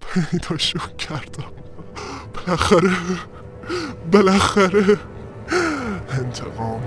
پیداشون کردم. بالاخره انتقام